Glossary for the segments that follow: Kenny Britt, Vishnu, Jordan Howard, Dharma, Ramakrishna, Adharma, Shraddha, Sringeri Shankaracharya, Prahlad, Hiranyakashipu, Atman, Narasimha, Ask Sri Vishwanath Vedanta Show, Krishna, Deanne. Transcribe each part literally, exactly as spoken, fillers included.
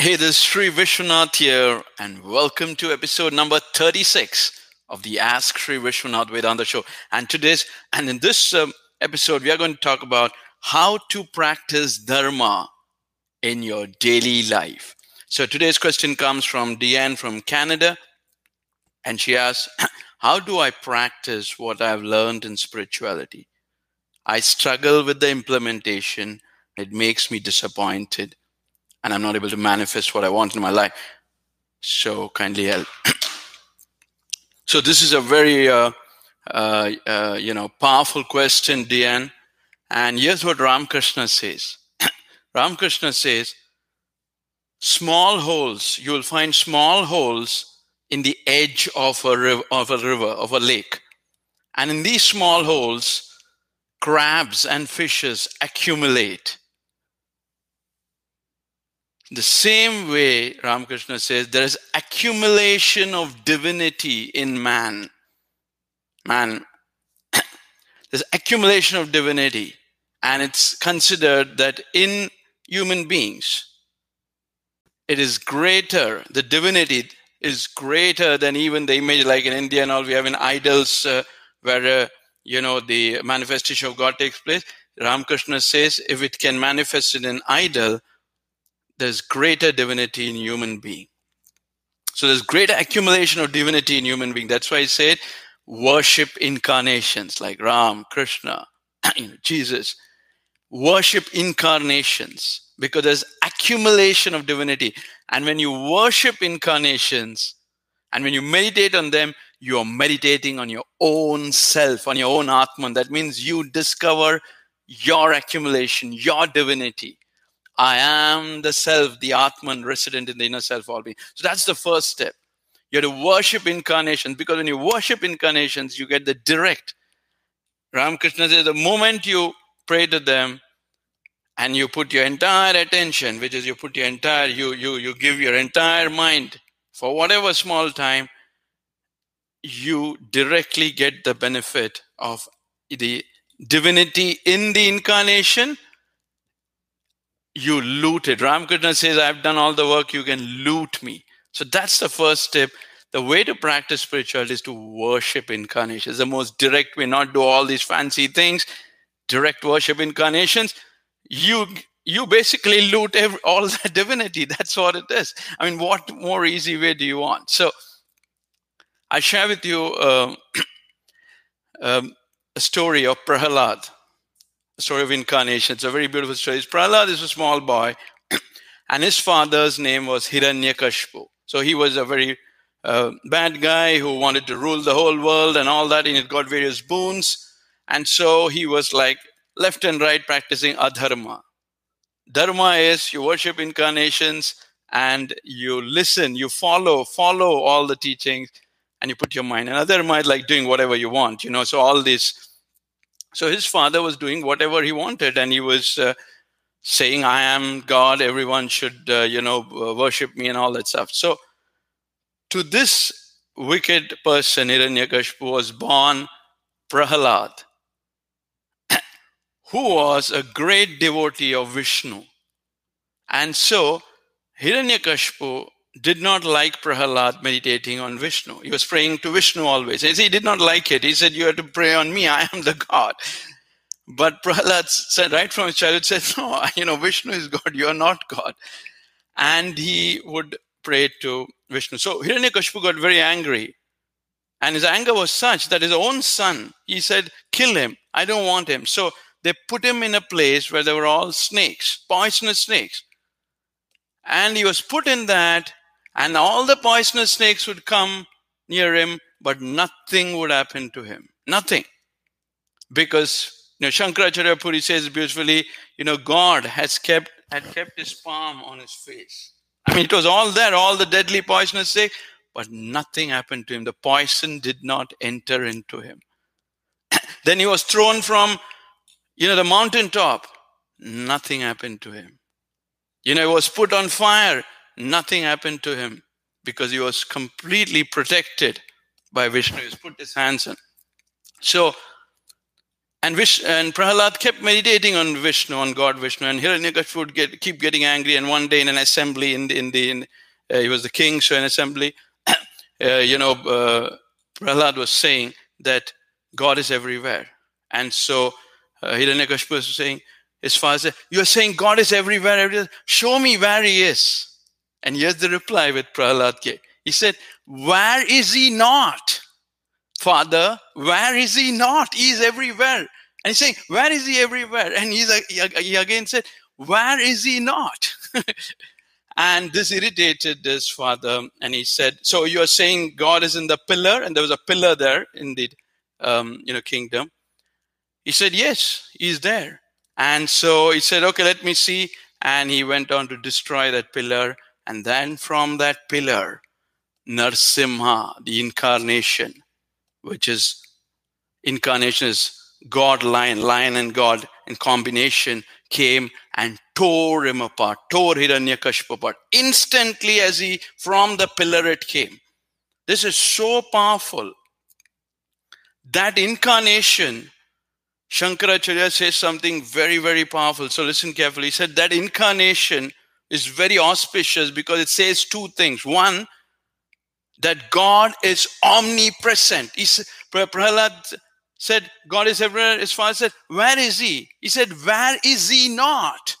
Hey, this is Sri Vishwanath here, and welcome to episode number thirty-six of the Ask Sri Vishwanath Vedanta Show. And today's and in this um, episode, we are going to talk about how to practice Dharma in your daily life. So today's question comes from Deanne from Canada, and she asks, how do I practice what I've learned in spirituality? I struggle with the implementation. It makes me disappointed. And I'm not able to manifest what I want in my life. So kindly help. So this is a very, uh, uh, uh, you know, powerful question, Deanne. And here's what Ramakrishna says. Ramakrishna says, small holes, you will find small holes in the edge of a, riv- of a river, of a lake. And in these small holes, crabs and fishes accumulate. The same way, Ramakrishna says, there is accumulation of divinity in man. Man, there's accumulation of divinity, and it's considered that in human beings, it is greater, the divinity is greater than even the image, like in India and all, we have in idols uh, where, uh, you know, the manifestation of God takes place. Ramakrishna says, if it can manifest in an idol, there's greater divinity in human being. So there's greater accumulation of divinity in human being. That's why I said worship incarnations like Ram, Krishna, Jesus. Worship incarnations because there's accumulation of divinity. And when you worship incarnations and when you meditate on them, you're meditating on your own self, on your own Atman. That means you discover your accumulation, your divinity. I am the self, the Atman resident in the inner self, all being. So that's the first step. You have to worship incarnations because when you worship incarnations, you get the direct. Ramakrishna says the moment you pray to them and you put your entire attention, which is you put your entire, you you you give your entire mind for whatever small time, you directly get the benefit of the divinity in the incarnation. You loot it. Ramakrishna says, I've done all the work, you can loot me. So that's the first step. The way to practice spirituality is to worship incarnations. It's the most direct way, not do all these fancy things. Direct worship incarnations. You you basically loot every, all the divinity. That's what it is. I mean, what more easy way do you want? So I share with you uh, um, a story of Prahlad. Story of incarnation. It's a very beautiful story. Prahlad is a small boy, and his father's name was Hiranyakashipu. So he was a very uh, bad guy who wanted to rule the whole world and all that, and he got various boons. And so he was like left and right practicing Adharma. Dharma is you worship incarnations and you listen, you follow, follow all the teachings, and you put your mind. And Adharma is like doing whatever you want, you know, so all these. So his father was doing whatever he wanted, and he was uh, saying, I am God, everyone should, uh, you know, worship me and all that stuff. So to this wicked person, Hiranyakashipu was born Prahlad, who was a great devotee of Vishnu. And so Hiranyakashipu did not like Prahlad meditating on Vishnu. He was praying to Vishnu always. He did not like it. He said, you have to pray on me. I am the God. But Prahlad said, right from his childhood, said, no, you know, Vishnu is God. You are not God. And he would pray to Vishnu. So Hiranyakashipu got very angry. And his anger was such that his own son, he said, kill him. I don't want him. So they put him in a place where there were all snakes, poisonous snakes. And he was put in that. And all the poisonous snakes would come near him, but nothing would happen to him. Nothing. Because, you know, Shankaracharya Puri says beautifully, you know, God has kept, had kept his palm on his face. I mean, it was all there, all the deadly poisonous snakes, but nothing happened to him. The poison did not enter into him. Then he was thrown from, you know, the mountaintop. Nothing happened to him. You know, he was put on fire. Nothing happened to him because he was completely protected by Vishnu. He put his hands on. So And, Vish, and Prahlad kept meditating on Vishnu, on God Vishnu, and Hiranyakashipu would get, keep getting angry. And one day in an assembly, in the, in the in, uh, he was the king, so an assembly, uh, you know, uh, Prahlad was saying that God is everywhere. And so uh, Hiranyakashipu was saying, his father said, "You are saying God is everywhere, everywhere. Show me where he is." And here's the reply with Prahlad gave. He said, "Where is he not? Father, where is he not? He is everywhere." And he's saying, "Where is he everywhere?" And he's like, he again said, "Where is he not?" And this irritated this father. And he said, "So you are saying God is in the pillar?" And there was a pillar there in the um, you know, kingdom. He said, "Yes, he's there." And so he said, "Okay, let me see." And he went on to destroy that pillar. And then from that pillar, Narasimha, the incarnation, which is, incarnation is God, lion, lion and God in combination, came and tore him apart, tore Hiranyakashipu apart. Instantly as he, from the pillar it came. This is so powerful. That incarnation, Shankaracharya says something very, very powerful. So listen carefully. He said that incarnation is very auspicious because it says two things. One, that God is omnipresent. He said, Prahlad said, "God is everywhere." His father said, "Where is he?" He said, "Where is he not?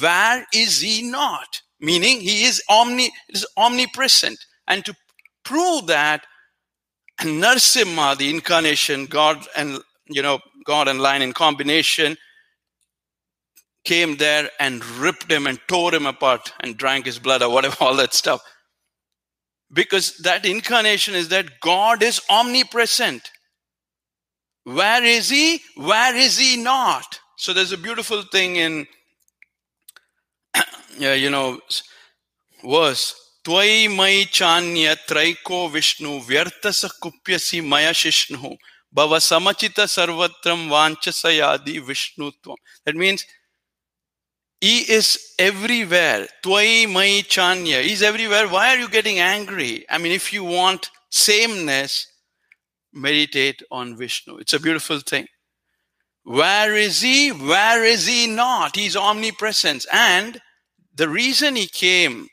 Where is he not?" Meaning he is omni, is omnipresent. And to prove that, Narasimha, the incarnation, God and, you know, God and lion in combination, came there and ripped him and tore him apart and drank his blood or whatever, all that stuff. Because that incarnation is that God is omnipresent. Where is he? Where is he not? So there's a beautiful thing in, yeah, you know, verse. Tvai mai chanya traiko Vishnu vyartasa kupyasi maya shishnu bhava samachita sarvatram vanchasayadi vishnutvam. That means he is everywhere. Tvai mai chanya. He's everywhere. Why are you getting angry? I mean, if you want sameness, meditate on Vishnu. It's a beautiful thing. Where is he? Where is he not? He's omnipresent. And the reason he came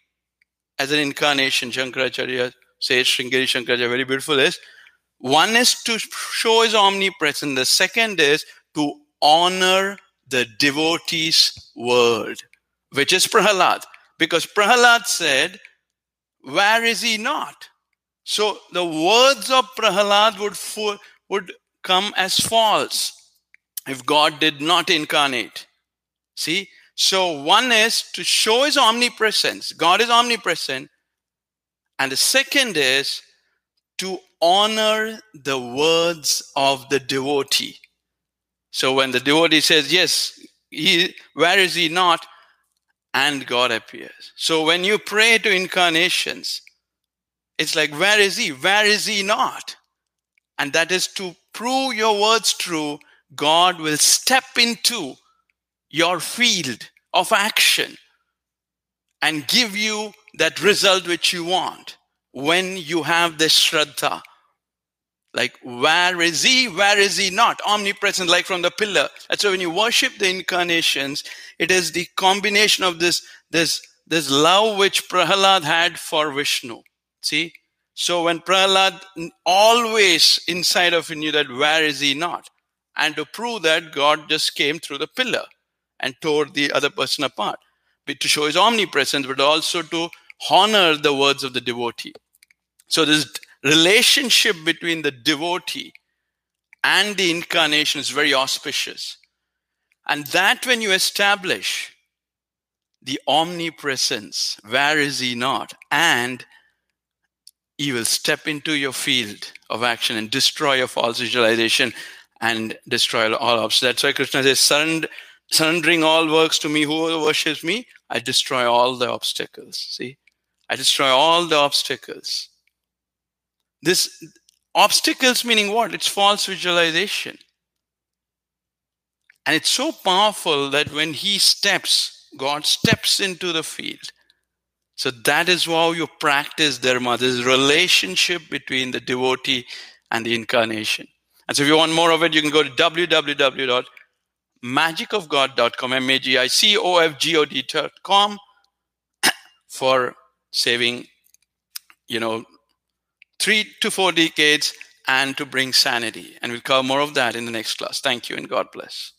as an incarnation, Shankaracharya says, Sringeri Shankaracharya, very beautiful, is one is to show his omnipresence. The second is to honor the devotee's word, which is Prahlad. Because Prahlad said, "Where is he not?" So the words of Prahlad would, fo- would come as false if God did not incarnate. See? So one is to show his omnipresence. God is omnipresent. And the second is to honor the words of the devotee. So when the devotee says, "Yes, he, where is he not?" and God appears. So when you pray to incarnations, it's like, "Where is he? Where is he not?" And that is to prove your words true. God will step into your field of action and give you that result which you want when you have this Shraddha. Like, where is he? Where is he not? Omnipresent, like from the pillar. And so when you worship the incarnations, it is the combination of this, this, this love which Prahlad had for Vishnu. See? So when Prahlad always inside of him knew that where is he not? And to prove that, God just came through the pillar and tore the other person apart. But to show his omnipresence, but also to honor the words of the devotee. So this relationship between the devotee and the incarnation is very auspicious. And that when you establish the omnipresence, where is he not? And he will step into your field of action and destroy your false visualization and destroy all obstacles. That's why Krishna says, Surrend- surrendering all works to me, who worships me, I destroy all the obstacles. See, I destroy all the obstacles. This obstacles meaning what? It's false visualization. And it's so powerful that when he steps, God steps into the field. So that is how you practice Dharma, this relationship between the devotee and the incarnation. And so if you want more of it, you can go to w w w dot magic of god dot com, M A G I C O F G O D dot com, for saving, you know, three to four decades and to bring sanity. And we'll cover more of that in the next class. Thank you and God bless.